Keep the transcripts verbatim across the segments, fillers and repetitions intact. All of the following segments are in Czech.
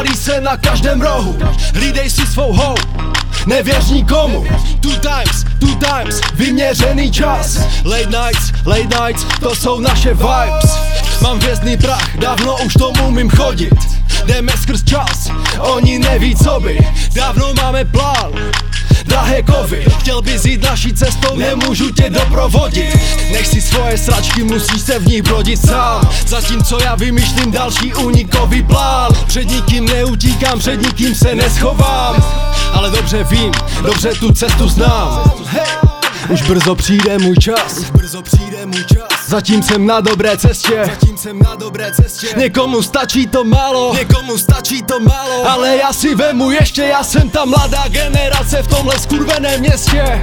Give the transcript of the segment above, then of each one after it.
Pálí se na každém rohu, hlídej si svou hou, nevěř nikomu. Two times, two times, vyměřený čas. Late nights, late nights, to jsou naše vibes. Mám hvězdný prach, dávno už tomu umím chodit. Jdeme skrz čas, oni neví co by. Dávno máme plán, drahé kovy. Chtěl bys jít naší cestou, nemůžu tě doprovodit. Nech si svoje sračky, musíš se v ní brodit sám. Zatímco já vymýšlím další únikový plán. Před nikým neutíkám, před nikým se neschovám. Ale dobře vím, dobře tu cestu znám. Už brzo přijde můj čas, už brzo přijde můj čas. Zatím jsem na dobré cestě, zatím jsem na dobré cestě. Někomu stačí to málo, někomu stačí to málo. Ale já si vemu ještě, já jsem ta mladá generace v tomhle skurveném městě.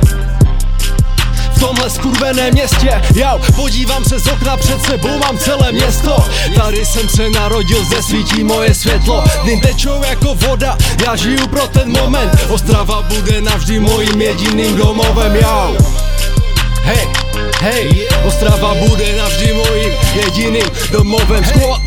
V tomhle skurveném městě, jau, podívám se z okna, před sebou mám celé město. Tady jsem se narodil, zde svítí moje světlo. Dny tečou jako voda, já žiju pro ten moment. Ostrava bude navždy mojím jediným domovem, jau. Hej, hej, Ostrava bude navždy mojím jediným domovem. Squat.